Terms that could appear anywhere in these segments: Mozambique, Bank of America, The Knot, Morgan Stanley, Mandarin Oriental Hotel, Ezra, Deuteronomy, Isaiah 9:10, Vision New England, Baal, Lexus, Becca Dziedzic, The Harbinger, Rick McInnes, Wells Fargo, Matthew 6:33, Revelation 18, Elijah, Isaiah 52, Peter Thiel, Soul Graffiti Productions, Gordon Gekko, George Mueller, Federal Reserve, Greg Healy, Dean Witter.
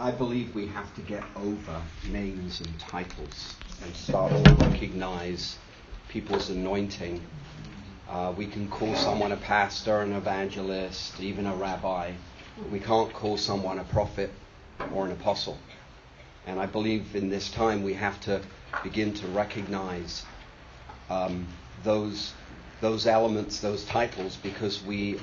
I believe we have to get over names and titles and start to recognize people's anointing. We can call someone a pastor, an evangelist, even a rabbi. We can't call someone a prophet or an apostle. And I believe in this time we have to begin to recognize those elements, those titles, because we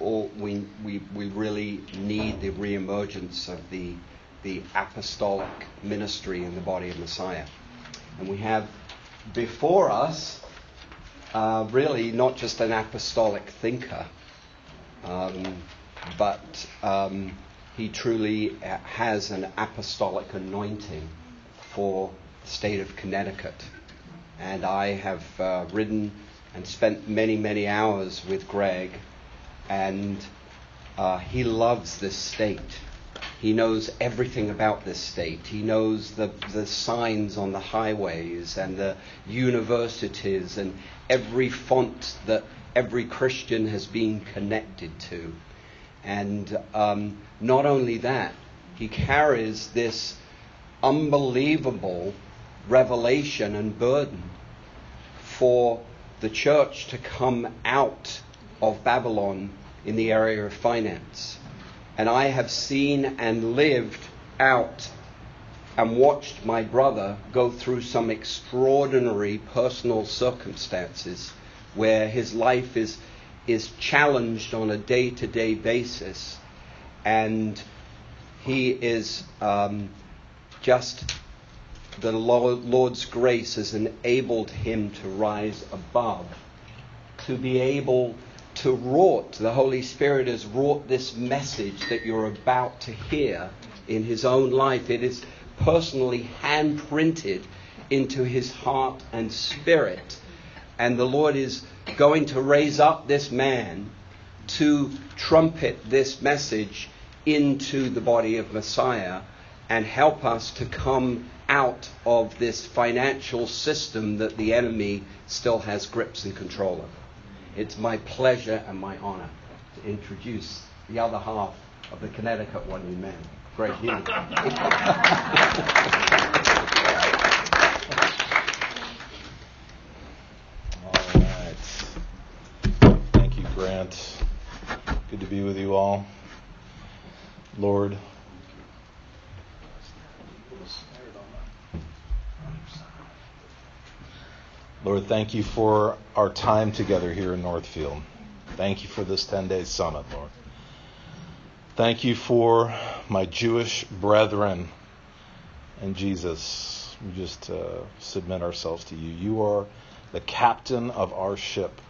really need the reemergence of the apostolic ministry in the body of Messiah. And we have before us really not just an apostolic thinker, but he truly has an apostolic anointing for the state of Connecticut. And I have ridden and spent many, many hours with Greg, and he loves this state. He knows everything about this state. He knows the signs on the highways and the universities and every font that every Christian has been connected to. And not only that, he carries this unbelievable revelation and burden for the church to come out of Babylon in the area of finance. And I have seen and lived out and watched my brother go through some extraordinary personal circumstances where his life is challenged on a day-to-day basis, and he is just the Lord's grace has enabled him to rise above, to be able to wrought. The Holy Spirit has wrought this message that you're about to hear in his own life. It is personally hand-printed into his heart and spirit. And the Lord is going to raise up this man to trumpet this message into the body of Messiah and help us to come out of this financial system that the enemy still has grips and control of. It's my pleasure and my honor to introduce the other half of the Connecticut One in Man, Greg Healy. All right. Thank you, Grant. Good to be with you all. Lord, thank you for our time together here in Northfield. Thank you for this 10-day summit, Lord. Thank you for my Jewish brethren and Jesus. We just submit ourselves to you. You are the captain of our ship.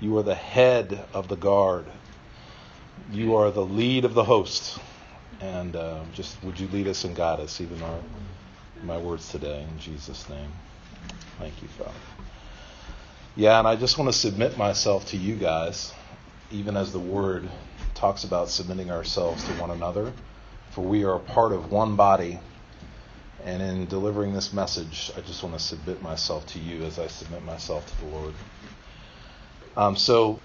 You are the head of the guard. You are the lead of the host. And just would you lead us and guide us, even my words today, in Jesus' name. Thank you, Father. Yeah, and I just want to submit myself to you guys, even as the Word talks about submitting ourselves to one another, for we are a part of one body. And in delivering this message, I just want to submit myself to you as I submit myself to the Lord. So,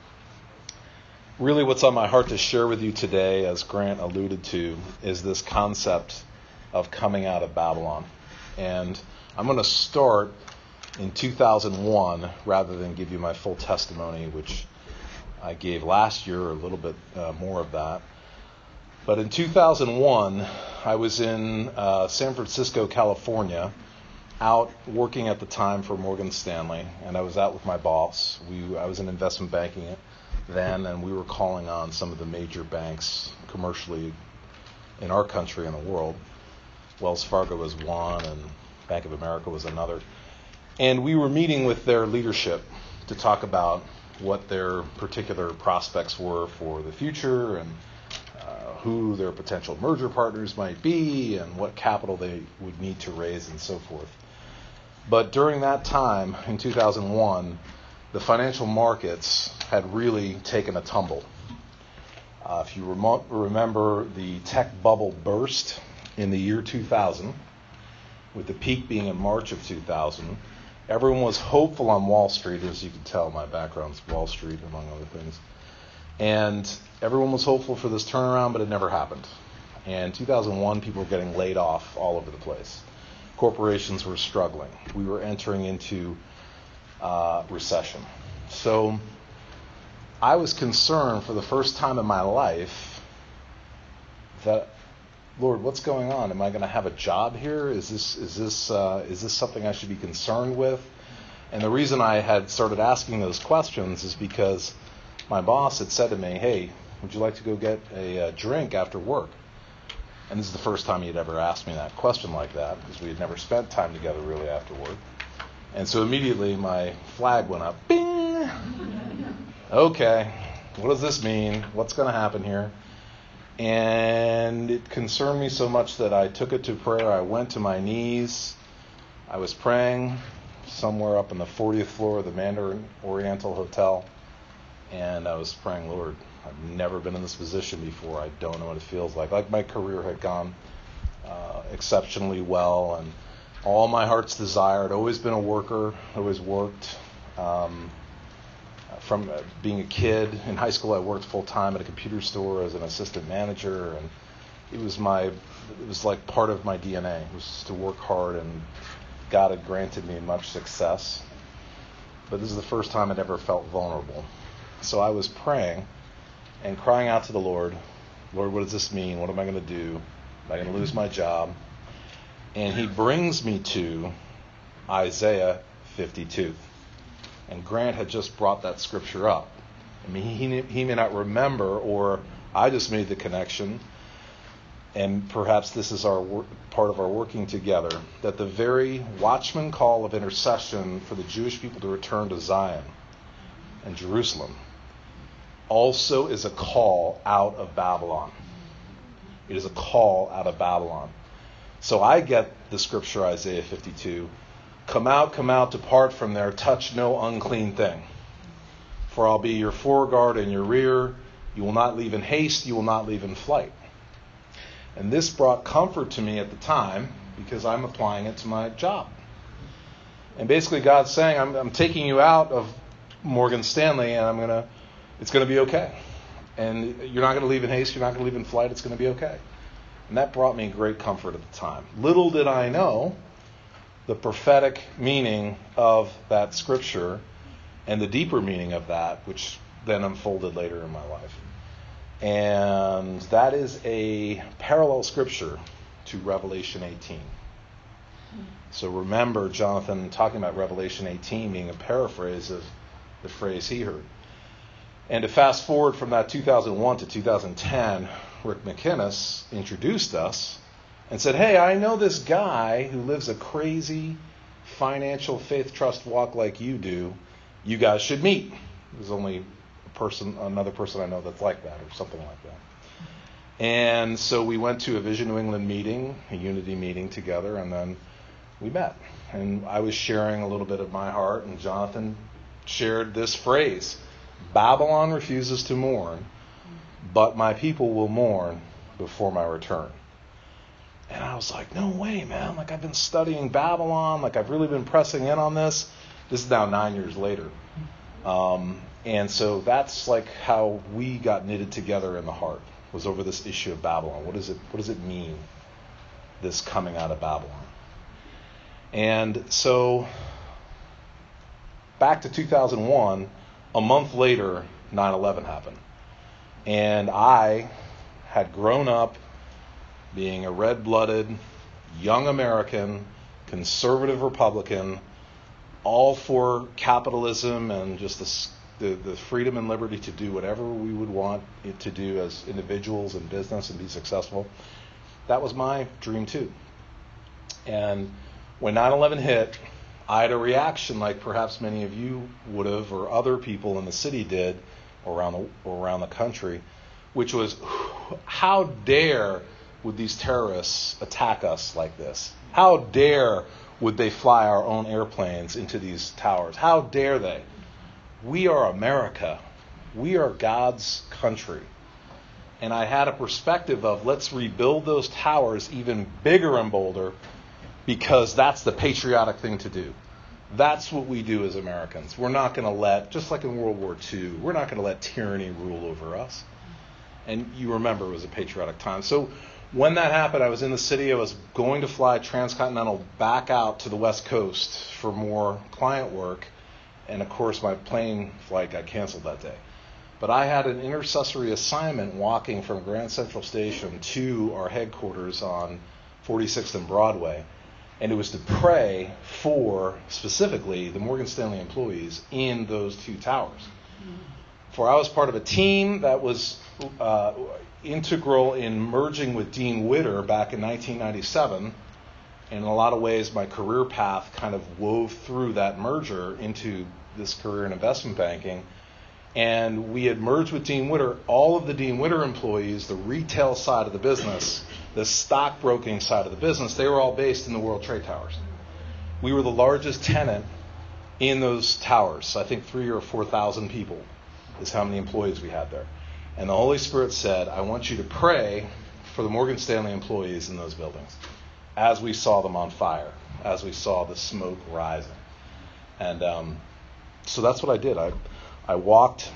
really what's on my heart to share with you today, as Grant alluded to, is this concept of coming out of Babylon. And I'm going to start in 2001 rather than give you my full testimony, which I gave last year, a little bit more of that. But in 2001, I was in San Francisco, California, out working at the time for Morgan Stanley, and I was out with my boss. I was in investment banking then, and we were calling on some of the major banks commercially in our country and the world. Wells Fargo was one, and Bank of America was another. And we were meeting with their leadership to talk about what their particular prospects were for the future and who their potential merger partners might be and what capital they would need to raise and so forth. But during that time, in 2001, the financial markets had really taken a tumble. If you remember, the tech bubble burst in the year 2000, with the peak being in March of 2000. Everyone was hopeful on Wall Street, as you can tell. My background's Wall Street, among other things. And everyone was hopeful for this turnaround, but it never happened. And 2001, people were getting laid off all over the place. Corporations were struggling. We were entering into recession. So I was concerned for the first time in my life that, Lord, what's going on? Am I going to have a job here? Is this something I should be concerned with? And the reason I had started asking those questions is because my boss had said to me, hey, would you like to go get a drink after work? And this is the first time he'd ever asked me that question like that, because we had never spent time together really after work. And so immediately my flag went up. Bing! Okay, what does this mean? What's going to happen here? And it concerned me so much that I took it to prayer. I went to my knees. I was praying somewhere up on the 40th floor of the Mandarin Oriental Hotel. And I was praying, Lord, I've never been in this position before. I don't know what it feels like. Like, my career had gone exceptionally well, and all my heart's desire. I'd always been a worker, always worked. From being a kid in high school, I worked full time at a computer store as an assistant manager, and it was like part of my DNA. It was to work hard, and God had granted me much success. But this is the first time I'd ever felt vulnerable. So I was praying and crying out to the Lord, Lord, what does this mean? What am I going to do? Am I going to lose my job? And he brings me to Isaiah 52. And Grant had just brought that scripture up. I mean, he may not remember, or I just made the connection, and perhaps this is our part of our working together, that the very watchman call of intercession for the Jewish people to return to Zion and Jerusalem also is a call out of Babylon. It is a call out of Babylon. So I get the scripture, Isaiah 52, come out, depart from there, touch no unclean thing. For I'll be your foreguard and your rear. You will not leave in haste, you will not leave in flight. And this brought comfort to me at the time, because I'm applying it to my job. And basically God's saying, I'm taking you out of Morgan Stanley, and it's going to be okay. And you're not going to leave in haste, you're not going to leave in flight, it's going to be okay. And that brought me great comfort at the time. Little did I know the prophetic meaning of that scripture and the deeper meaning of that, which then unfolded later in my life. And that is a parallel scripture to Revelation 18. So remember, Jonathan talking about Revelation 18 being a paraphrase of the phrase he heard. And to fast forward from that 2001 to 2010, Rick McInnes introduced us and said, hey, I know this guy who lives a crazy financial faith trust walk like you do. You guys should meet. There's only another person I know that's like that, or something like that. And so we went to a Vision New England meeting, a unity meeting together, and then we met. And I was sharing a little bit of my heart, and Jonathan shared this phrase, Babylon refuses to mourn, but my people will mourn before my return. And I was like, no way, man. Like, I've been studying Babylon. Like, I've really been pressing in on this. This is now 9 years later. And so that's like how we got knitted together in the heart, was over this issue of Babylon. What does it mean, this coming out of Babylon? And so back to 2001, a month later, 9/11 happened. And I had grown up being a red-blooded, young American, conservative Republican, all for capitalism and just the freedom and liberty to do whatever we would want it to do as individuals in business and be successful. That was my dream, too. And when 9/11 hit, I had a reaction like perhaps many of you would have, or other people in the city did, or around the country, which was, how dare would these terrorists attack us like this? How dare would they fly our own airplanes into these towers? How dare they? We are America. We are God's country. And I had a perspective of, let's rebuild those towers even bigger and bolder, because that's the patriotic thing to do. That's what we do as Americans. We're not going to let, just like in World War II, we're not going to let tyranny rule over us. And you remember, it was a patriotic time. So When that happened, I was in the city. I was going to fly transcontinental back out to the West Coast for more client work. And, of course, my plane flight got canceled that day. But I had an intercessory assignment walking from Grand Central Station to our headquarters on 46th and Broadway. And it was to pray for, specifically, the Morgan Stanley employees in those two towers. For I was part of a team that was integral in merging with Dean Witter back in 1997. And in a lot of ways, my career path kind of wove through that merger into this career in investment banking. And we had merged with Dean Witter, all of the Dean Witter employees, the retail side of the business, the stockbroking side of the business, they were all based in the World Trade Towers. We were the largest tenant in those towers. I think 3,000 or 4,000 people is how many employees we had there. And the Holy Spirit said, I want you to pray for the Morgan Stanley employees in those buildings. As we saw them on fire, as we saw the smoke rising. And so that's what I did. I walked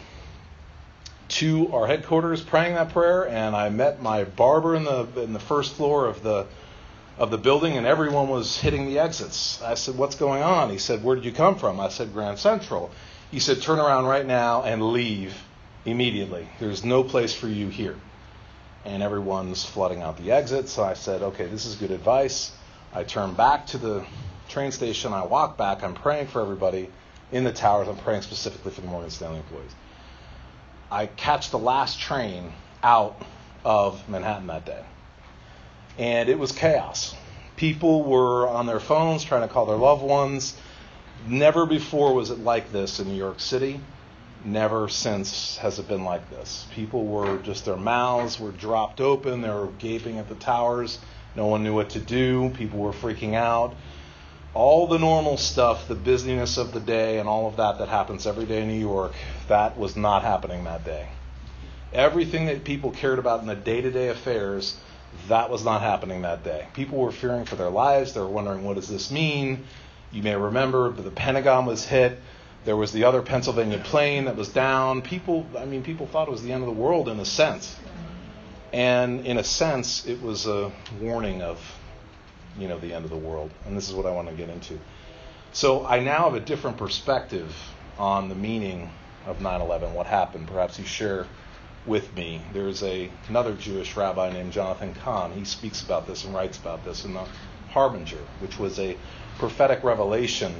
to our headquarters praying that prayer, and I met my barber in the first floor of the building, and everyone was hitting the exits. I said, what's going on? He said, where did you come from? I said, Grand Central. He said, turn around right now and leave immediately. There's no place for you here. And everyone's flooding out the exit. So I said, okay, this is good advice. I turn back to the train station. I walk back. I'm praying for everybody in the towers. I'm praying specifically for the Morgan Stanley employees. I catch the last train out of Manhattan that day. And it was chaos. People were on their phones trying to call their loved ones. Never before was it like this in New York City. Never since has it been like this. People were just, their mouths were dropped open. They were gaping at the towers. No one knew what to do. People were freaking out. All the normal stuff, the busyness of the day and all of that happens every day in New York, that was not happening that day. Everything that people cared about in the day-to-day affairs, that was not happening that day. People were fearing for their lives. They were wondering, what does this mean? You may remember that the Pentagon was hit. There was the other Pennsylvania plane that was down. People thought it was the end of the world in a sense. And in a sense, it was a warning of, the end of the world. And this is what I want to get into. So I now have a different perspective on the meaning of 9/11, what happened. Perhaps you share with me. There's another Jewish rabbi named Jonathan Kahn. He speaks about this and writes about this in The Harbinger, which was a prophetic revelation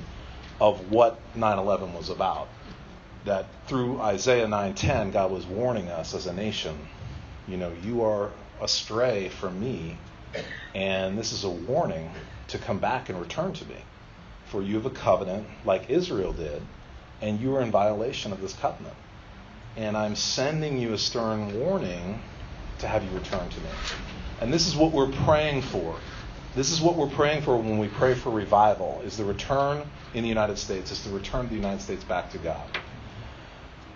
of what 9/11 was about, that through Isaiah 9:10, God was warning us as a nation, you are astray from me, and this is a warning to come back and return to me, for you have a covenant like Israel did, and you are in violation of this covenant, and I'm sending you a stern warning to have you return to me. And this is what we're praying for. This is what we're praying for when we pray for revival, is the return in the United States, is the return of the United States back to God.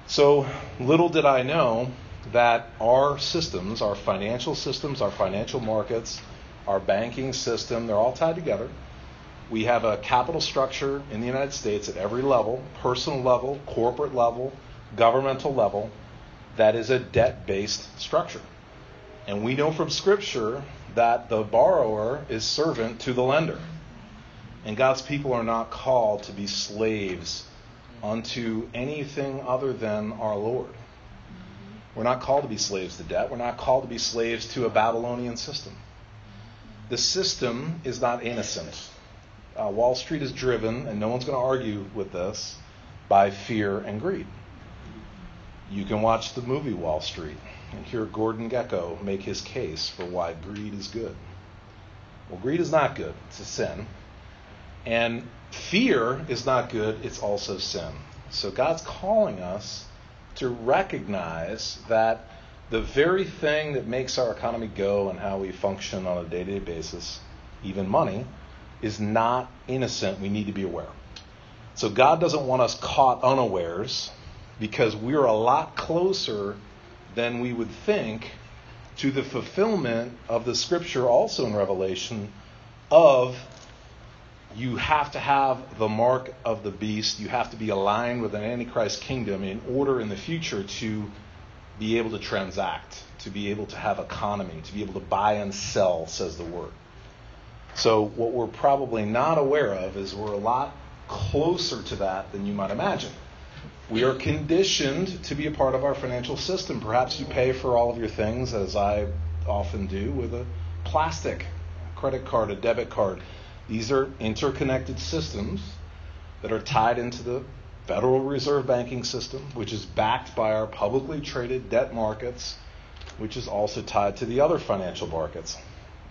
So little did I know that our systems, our financial systems, our financial markets, our banking system, they're all tied together. We have a capital structure in the United States at every level, personal level, corporate level, governmental level, that is a debt-based structure. And we know from Scripture that the borrower is servant to the lender. And God's people are not called to be slaves unto anything other than our Lord. We're not called to be slaves to debt. We're not called to be slaves to a Babylonian system. The system is not innocent. Wall Street is driven, and no one's going to argue with this, by fear and greed. You can watch the movie Wall Street and hear Gordon Gekko make his case for why greed is good. Well, greed is not good. It's a sin. And fear is not good. It's also sin. So God's calling us to recognize that the very thing that makes our economy go and how we function on a day-to-day basis, even money, is not innocent. We need to be aware. So God doesn't want us caught unawares, because we're a lot closer than we would think to the fulfillment of the Scripture also in Revelation of you have to have the mark of the beast. You have to be aligned with an Antichrist kingdom in order in the future to be able to transact, to be able to have economy, to be able to buy and sell, says the word. So what we're probably not aware of is we're a lot closer to that than you might imagine. We are conditioned to be a part of our financial system. Perhaps you pay for all of your things, as I often do, with a plastic credit card, a debit card. These are interconnected systems that are tied into the Federal Reserve banking system, which is backed by our publicly traded debt markets, which is also tied to the other financial markets.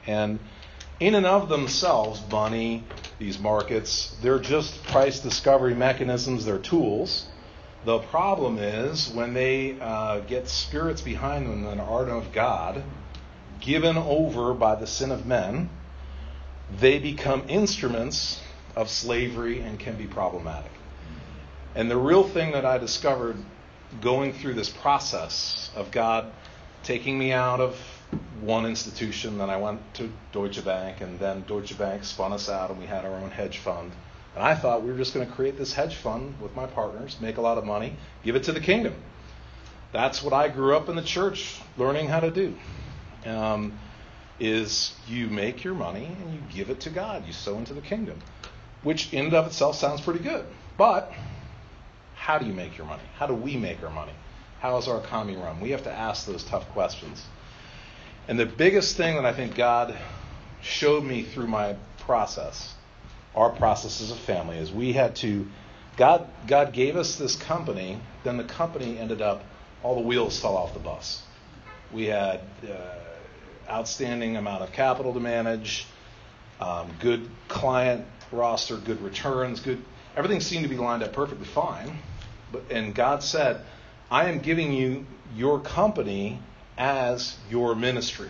And in and of themselves, money, these markets, they're just price discovery mechanisms, they're tools. The problem is when they get spirits behind them, an art of God, given over by the sin of men, they become instruments of slavery and can be problematic. And the real thing that I discovered going through this process of God taking me out of one institution, then I went to Deutsche Bank, and then Deutsche Bank spun us out and we had our own hedge fund. And I thought we were just going to create this hedge fund with my partners, make a lot of money, give it to the kingdom. That's what I grew up in the church learning how to do, is you make your money and you give it to God. You sow into the kingdom, which in and of itself sounds pretty good. But how do you make your money? How do we make our money? How is our economy run? We have to ask those tough questions. And the biggest thing that I think God showed me through my process, our process as a family, is we had to, God gave us this company, then the company ended up, all the wheels fell off the bus. We had outstanding amount of capital to manage, good client roster, good returns, good, everything seemed to be lined up perfectly fine. And God said, I am giving you your company as your ministry.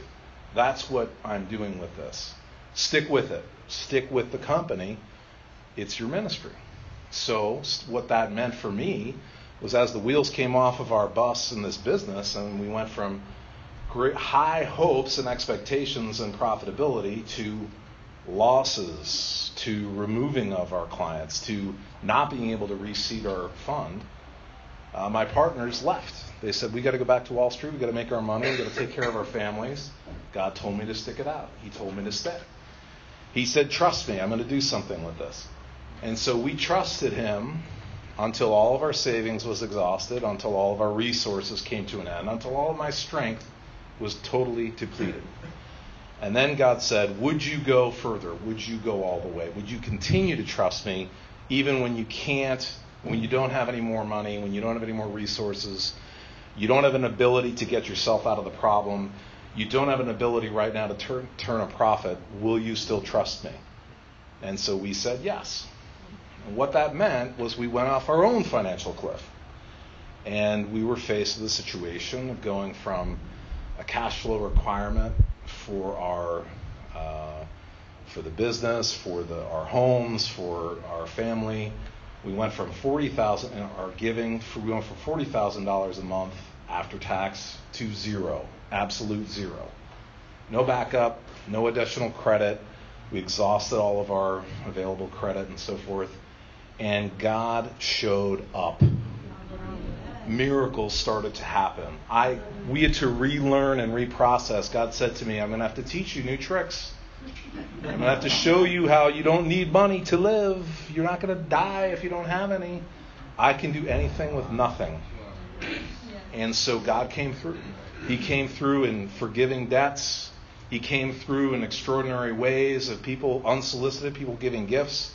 That's what I'm doing with this. Stick with it. Stick with the company. It's your ministry. So what that meant for me was, as the wheels came off of our bus in this business, and we went from great high hopes and expectations and profitability to losses, to removing of our clients, to not being able to reseed our fund, my partners left. They said, we got to go back to Wall Street. We got to make our money. We got to take care of our families. God told me to stick it out. He told me to stay. He said, trust me, I'm going to do something with this. And so we trusted him until all of our savings was exhausted, until all of our resources came to an end, until all of my strength was totally depleted. And then God said, would you go further? Would you go all the way? Would you continue to trust me even when you can't, when you don't have any more money, when you don't have any more resources, you don't have an ability to get yourself out of the problem, you don't have an ability right now to turn a profit, will you still trust me? And so we said yes. And what that meant was we went off our own financial cliff. And we were faced with a situation of going from a cash flow requirement for our for the business, for our homes, for our family. We went from $40,000 in our giving. We went from $40,000 a month after tax to zero, absolute zero. No backup, no additional credit. We exhausted all of our available credit and so forth. And God showed up. Miracles started to happen. We had to relearn and reprocess. God said to me, I'm going to have to teach you new tricks. I'm going to have to show you how you don't need money to live. You're not going to die if you don't have any. I can do anything with nothing. And so God came through. He came through in forgiving debts. He came through in extraordinary ways of people, unsolicited people giving gifts.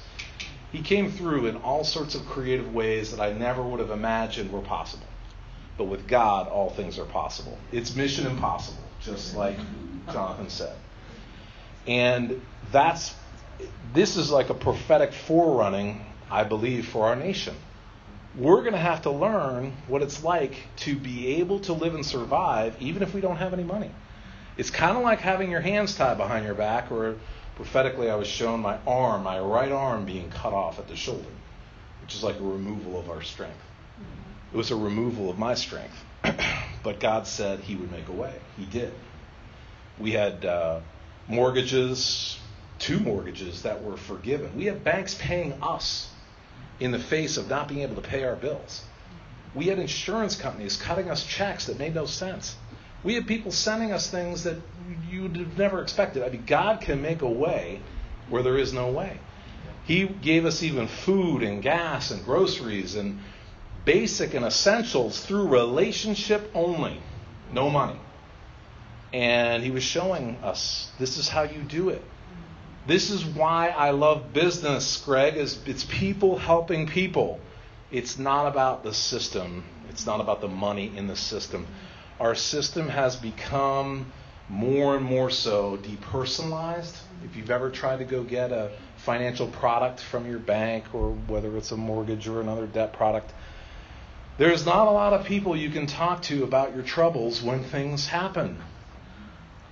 He came through in all sorts of creative ways that I never would have imagined were possible. But with God, all things are possible. It's mission impossible, just like Jonathan said. And this is like a prophetic forerunning, I believe, for our nation. We're going to have to learn what it's like to be able to live and survive, even if we don't have any money. It's kind of like having your hands tied behind your back, or prophetically, I was shown my right arm being cut off at the shoulder, which is like a removal of our strength. It was a removal of my strength. But God said he would make a way. He did. We had two mortgages that were forgiven. We had banks paying us in the face of not being able to pay our bills. We had insurance companies cutting us checks that made no sense. We had people sending us things that you'd have never expected. I mean, God can make a way where there is no way. He gave us even food and gas and groceries and basic and essentials through relationship only, no money. And he was showing us, this is how you do it. This is why I love business, Greg, is it's people helping people. It's not about the system. It's not about the money in the system. Our system has become more and more so depersonalized. If you've ever tried to go get a financial product from your bank, or whether it's a mortgage or another debt product, there's not a lot of people you can talk to about your troubles when things happen.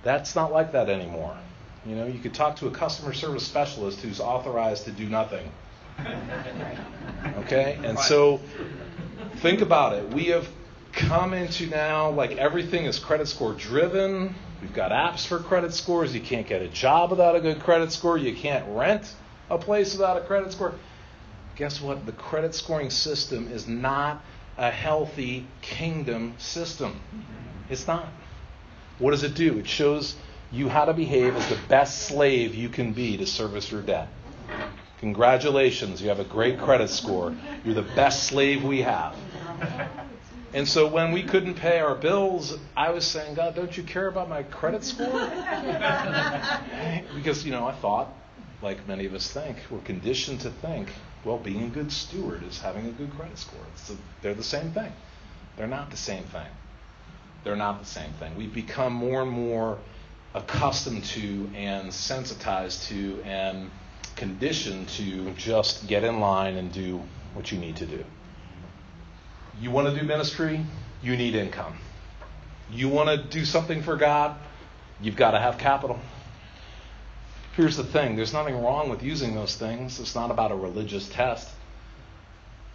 That's not like that anymore. You know, you could talk to a customer service specialist who's authorized to do nothing. Okay? And so think about it. We have come into now, like, everything is credit score driven. We've got apps for credit scores. You can't get a job without a good credit score. You can't rent a place without a credit score. Guess what? The credit scoring system is not a healthy kingdom system. It's not. What does it do? It shows you how to behave as the best slave you can be to service your debt. Congratulations, you have a great credit score. You're the best slave we have. And so when we couldn't pay our bills, I was saying, God, don't you care about my credit score? Because, you know, I thought, like many of us think, we're conditioned to think, well, being a good steward is having a good credit score. They're the same thing. They're not the same thing. They're not the same thing. We've become more and more accustomed to and sensitized to and conditioned to just get in line and do what you need to do. You want to do ministry? You need income. You want to do something for God? You've got to have capital. Here's the thing. There's nothing wrong with using those things. It's not about a religious test.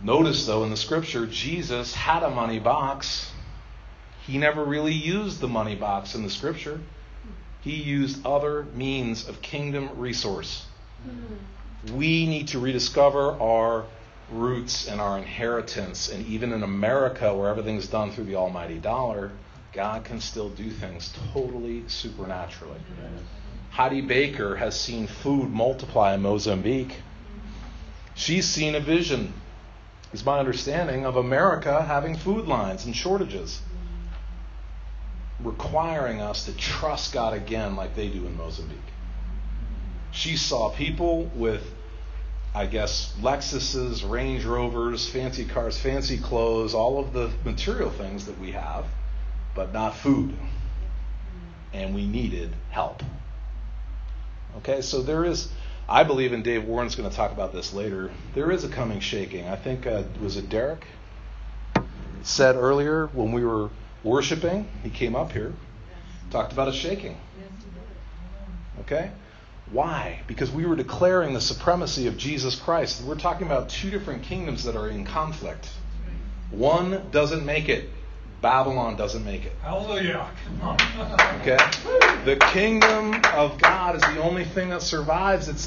Notice, though, in the scripture, Jesus had a money box. He never really used the money box in the scripture. He used other means of kingdom resource. We need to rediscover our roots and our inheritance. And even in America, where everything's done through the almighty dollar, God can still do things totally supernaturally. Yes. Heidi Baker has seen food multiply in Mozambique. She's seen a vision, is my understanding, of America having food lines and shortages, requiring us to trust God again like they do in Mozambique. She saw people with, I guess, Lexuses, Range Rovers, fancy cars, fancy clothes, all of the material things that we have, but not food. And we needed help. Okay, so there is, I believe, and Dave Warren's going to talk about this later, there is a coming shaking. I think, was it Derek said earlier when we were worshiping, he came up here, talked about a shaking. Okay? Why? Because we were declaring the supremacy of Jesus Christ. We're talking about two different kingdoms that are in conflict. One doesn't make it. Babylon doesn't make it. Hallelujah. Come on. Okay? The kingdom of God is the only thing that survives. It's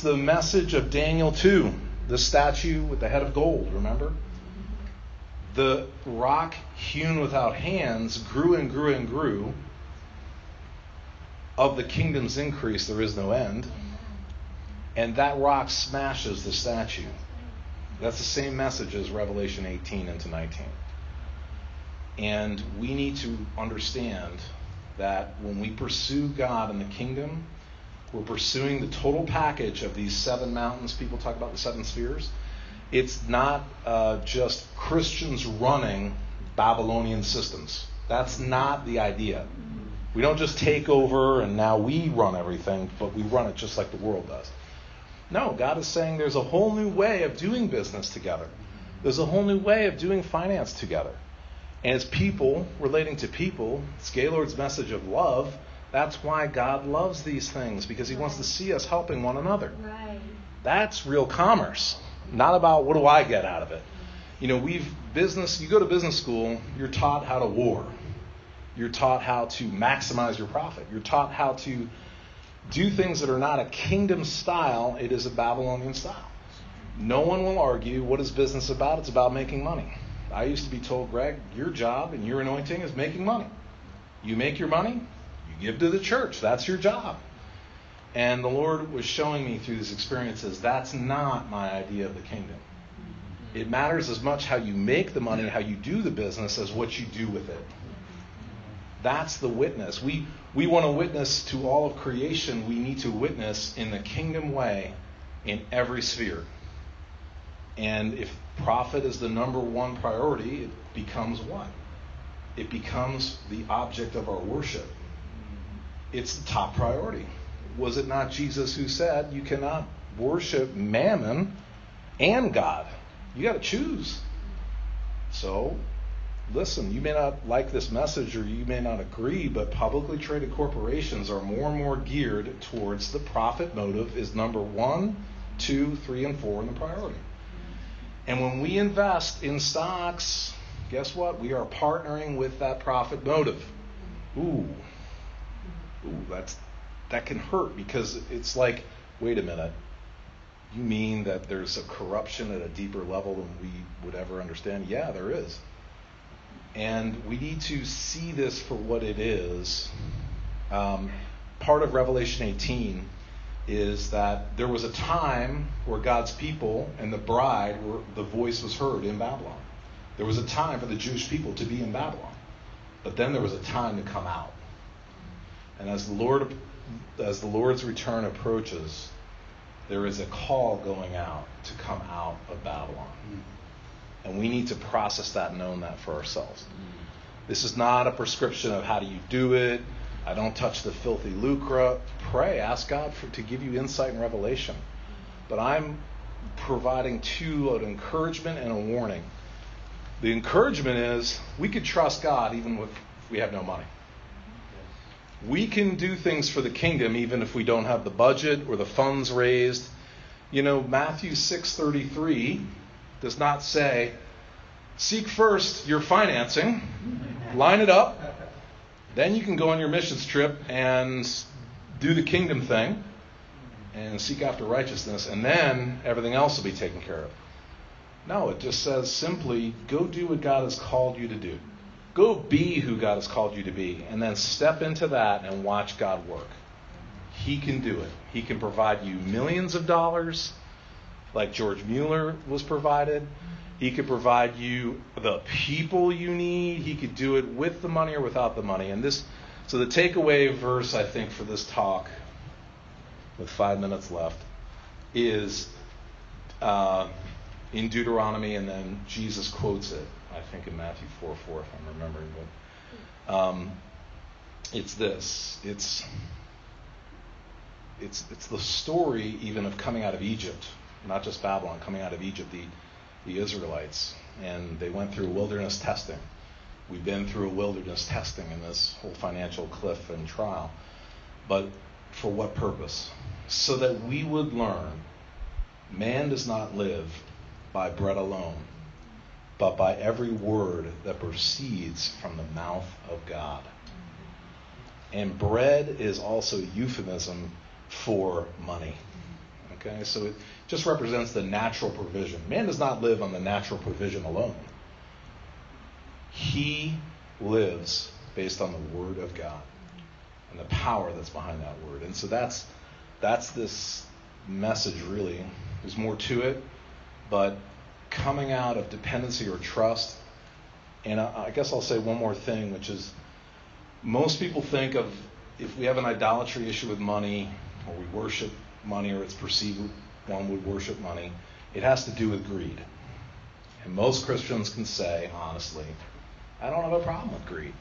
the message of Daniel 2, the statue with the head of gold, remember? The rock hewn without hands grew and grew and grew. Of the kingdom's increase, there is no end. And that rock smashes the statue. That's the same message as Revelation 18 into 19. And we need to understand that when we pursue God in the kingdom, we're pursuing the total package of these seven mountains. People talk about the seven spheres. It's not just Christians running Babylonian systems. That's not the idea. We don't just take over and now we run everything, but we run it just like the world does. No, God is saying there's a whole new way of doing business together. There's a whole new way of doing finance together. And it's people relating to people. It's Gaylord's message of love. That's why God loves these things, because he wants to see us helping one another. Right. That's real commerce, not about what do I get out of it. You know, you go to business school, you're taught how to war. You're taught how to maximize your profit. You're taught how to do things that are not a kingdom style. It is a Babylonian style. No one will argue, what is business about? It's about making money. I used to be told, Greg, your job and your anointing is making money. You make your money, you give to the church. That's your job. And the Lord was showing me through these experiences, that's not my idea of the kingdom. It matters as much how you make the money, how you do the business, as what you do with it. That's the witness. We want to witness to all of creation. We need to witness in the kingdom way in every sphere. And if profit is the number one priority, it becomes what? It becomes the object of our worship. It's the top priority. Was it not Jesus who said, you cannot worship mammon and God? You got to choose. So, listen, you may not like this message or you may not agree, but publicly traded corporations are more and more geared towards the profit motive is number 1, 2, 3, and 4 in the priority. And when we invest in stocks, guess what? We are partnering with that profit motive. Ooh, that can hurt because it's like, wait a minute. You mean that there's a corruption at a deeper level than we would ever understand? Yeah, there is. And we need to see this for what it is. Part of Revelation 18 is that there was a time where God's people and the bride, were the voice was heard in Babylon. There was a time for the Jewish people to be in Babylon. But then there was a time to come out. And as the Lord's return approaches, there is a call going out to come out of Babylon. And we need to process that and own that for ourselves. This is not a prescription of how do you do it. I don't touch the filthy lucre. Pray, ask God to give you insight and revelation. But I'm providing an encouragement and a warning. The encouragement is we can trust God even if we have no money. We can do things for the kingdom even if we don't have the budget or the funds raised. You know, Matthew 6:33 does not say, seek first your financing, line it up, then you can go on your missions trip and do the kingdom thing and seek after righteousness, and then everything else will be taken care of. No, it just says simply, go do what God has called you to do. Go be who God has called you to be, and then step into that and watch God work. He can do it. He can provide you millions of dollars, like George Mueller was provided. He could provide you the people you need. He could do it with the money or without the money. And so the takeaway verse, I think, for this talk, with 5 minutes left, is in Deuteronomy, and then Jesus quotes it. I think in Matthew 4:4, if I'm remembering, but it's this. It's the story even of coming out of Egypt, not just Babylon, coming out of Egypt, the Israelites, and they went through wilderness testing. We've been through a wilderness testing in this whole financial cliff and trial. But for what purpose? So that we would learn man does not live by bread alone, but by every word that proceeds from the mouth of God. And bread is also a euphemism for money. Okay, so it just represents the natural provision. Man does not live on the natural provision alone. He lives based on the word of God and the power that's behind that word. And so that's this message, really. There's more to it, but coming out of dependency or trust. And I guess I'll say one more thing, which is most people think of, if we have an idolatry issue with money, or we worship money, or it's perceived one would worship money, it has to do with greed. And most Christians can say, honestly, I don't have a problem with greed.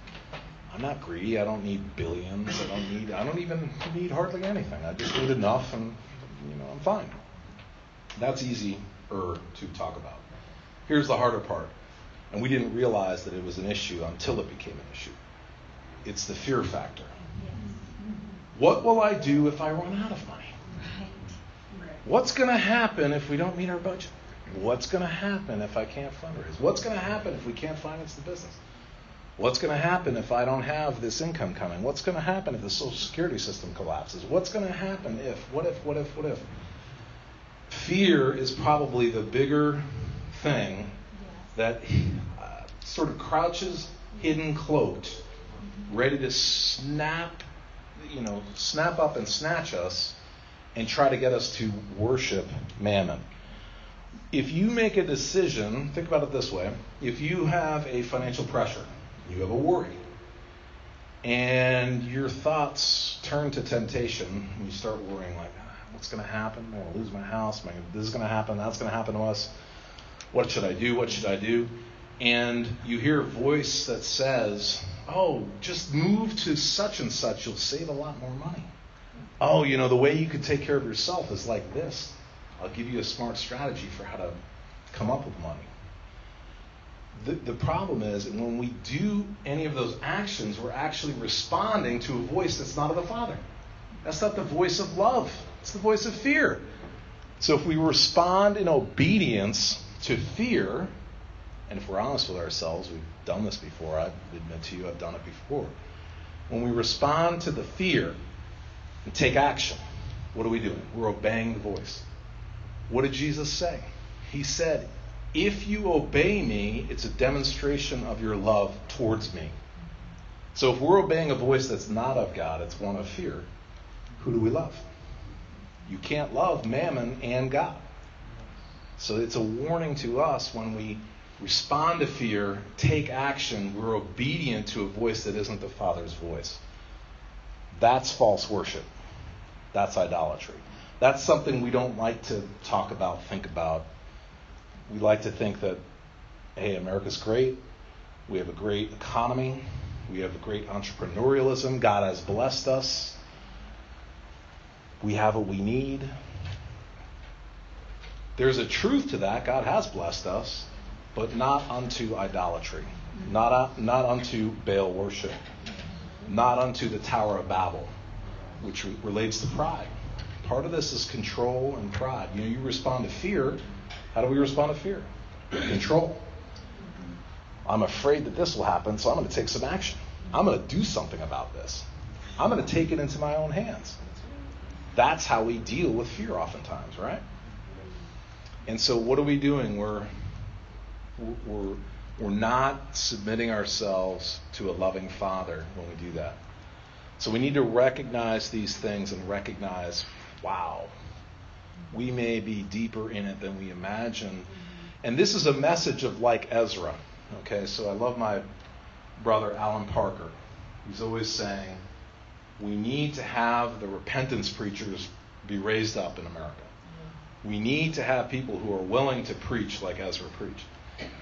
I'm not greedy. I don't need billions. I don't even need hardly anything. I just need enough, and I'm fine. That's easier to talk about. Here's the harder part, and we didn't realize that it was an issue until it became an issue. It's the fear factor. Yes. What will I do if I run out of money? Right. What's going to happen if we don't meet our budget? What's going to happen if I can't fundraise? What's going to happen if we can't finance the business? What's going to happen if I don't have this income coming? What's going to happen if the Social Security system collapses? What's going to happen if, what if? Fear is probably the bigger thing that sort of crouches, hidden, cloaked, ready to snap up and snatch us and try to get us to worship mammon. If you make a decision, think about it this way. If you have a financial pressure, you have a worry, and your thoughts turn to temptation, you start worrying like, what's going to happen? I'm going to lose my house. This is going to happen. That's going to happen to us. What should I do? What should I do? And you hear a voice that says, oh, just move to such and such. You'll save a lot more money. Oh, the way you could take care of yourself is like this. I'll give you a smart strategy for how to come up with money. The problem is that when we do any of those actions, we're actually responding to a voice that's not of the Father. That's not the voice of love. It's the voice of fear. So if we respond in obedience to fear, and if we're honest with ourselves, we've done this before. I admit to you I've done it before. When we respond to the fear and take action, what are we doing? We're obeying the voice. What did Jesus say? He said, if you obey me, it's a demonstration of your love towards me. So if we're obeying a voice that's not of God, it's one of fear, who do we love? You can't love mammon and God. So it's a warning to us when we respond to fear, take action, we're obedient to a voice that isn't the Father's voice. That's false worship. That's idolatry. That's something we don't like to talk about, think about. We like to think that, hey, America's great. We have a great economy. We have a great entrepreneurialism. God has blessed us. We have what we need. There's a truth to that. God has blessed us, but not unto idolatry, not unto Baal worship, not unto the Tower of Babel, which relates to pride. Part of this is control and pride. You respond to fear. How do we respond to fear? Control. I'm afraid that this will happen, so I'm going to take some action. I'm going to do something about this. I'm going to take it into my own hands. That's how we deal with fear oftentimes, right? And so what are we doing? We're not submitting ourselves to a loving Father when we do that. So we need to recognize these things and recognize, wow, we may be deeper in it than we imagine. And this is a message of like Ezra. Okay, so I love my brother Alan Parker. He's always saying, we need to have the repentance preachers be raised up in America. We need to have people who are willing to preach like Ezra preached.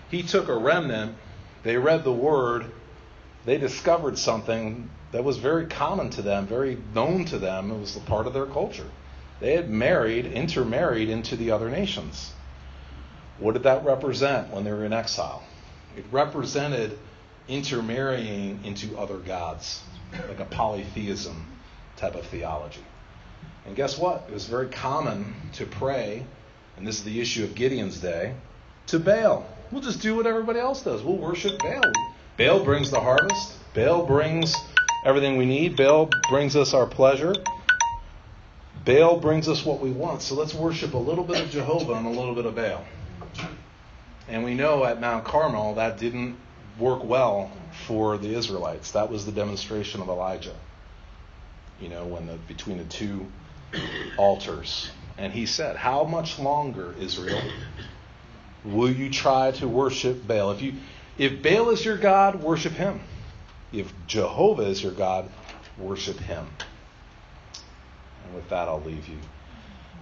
He took a remnant, they read the word, they discovered something that was very common to them, very known to them. It was a part of their culture. They had intermarried into the other nations. What did that represent when they were in exile? It represented intermarrying into other gods, like a polytheism type of theology. And guess what? It was very common to pray, and this is the issue of Gideon's day, to Baal. We'll just do what everybody else does. We'll worship Baal. Baal brings the harvest. Baal brings everything we need. Baal brings us our pleasure. Baal brings us what we want. So let's worship a little bit of Jehovah and a little bit of Baal. And we know at Mount Carmel that didn't work well for the Israelites. That was the demonstration of Elijah. When between the two altars. And he said, how much longer, Israel, will you try to worship Baal? If Baal is your God, worship him. If Jehovah is your God, worship him. And with that, I'll leave you.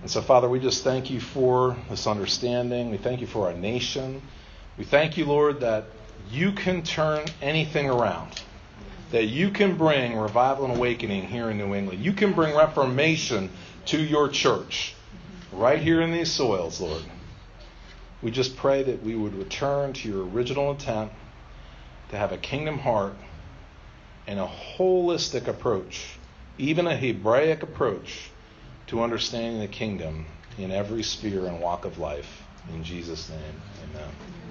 And so, Father, we just thank you for this understanding. We thank you for our nation. We thank you, Lord, that you can turn anything around, that you can bring revival and awakening here in New England. You can bring reformation to your church right here in these soils, Lord. We just pray that we would return to your original intent to have a kingdom heart and a holistic approach, even a Hebraic approach, to understanding the kingdom in every sphere and walk of life. In Jesus' name, amen.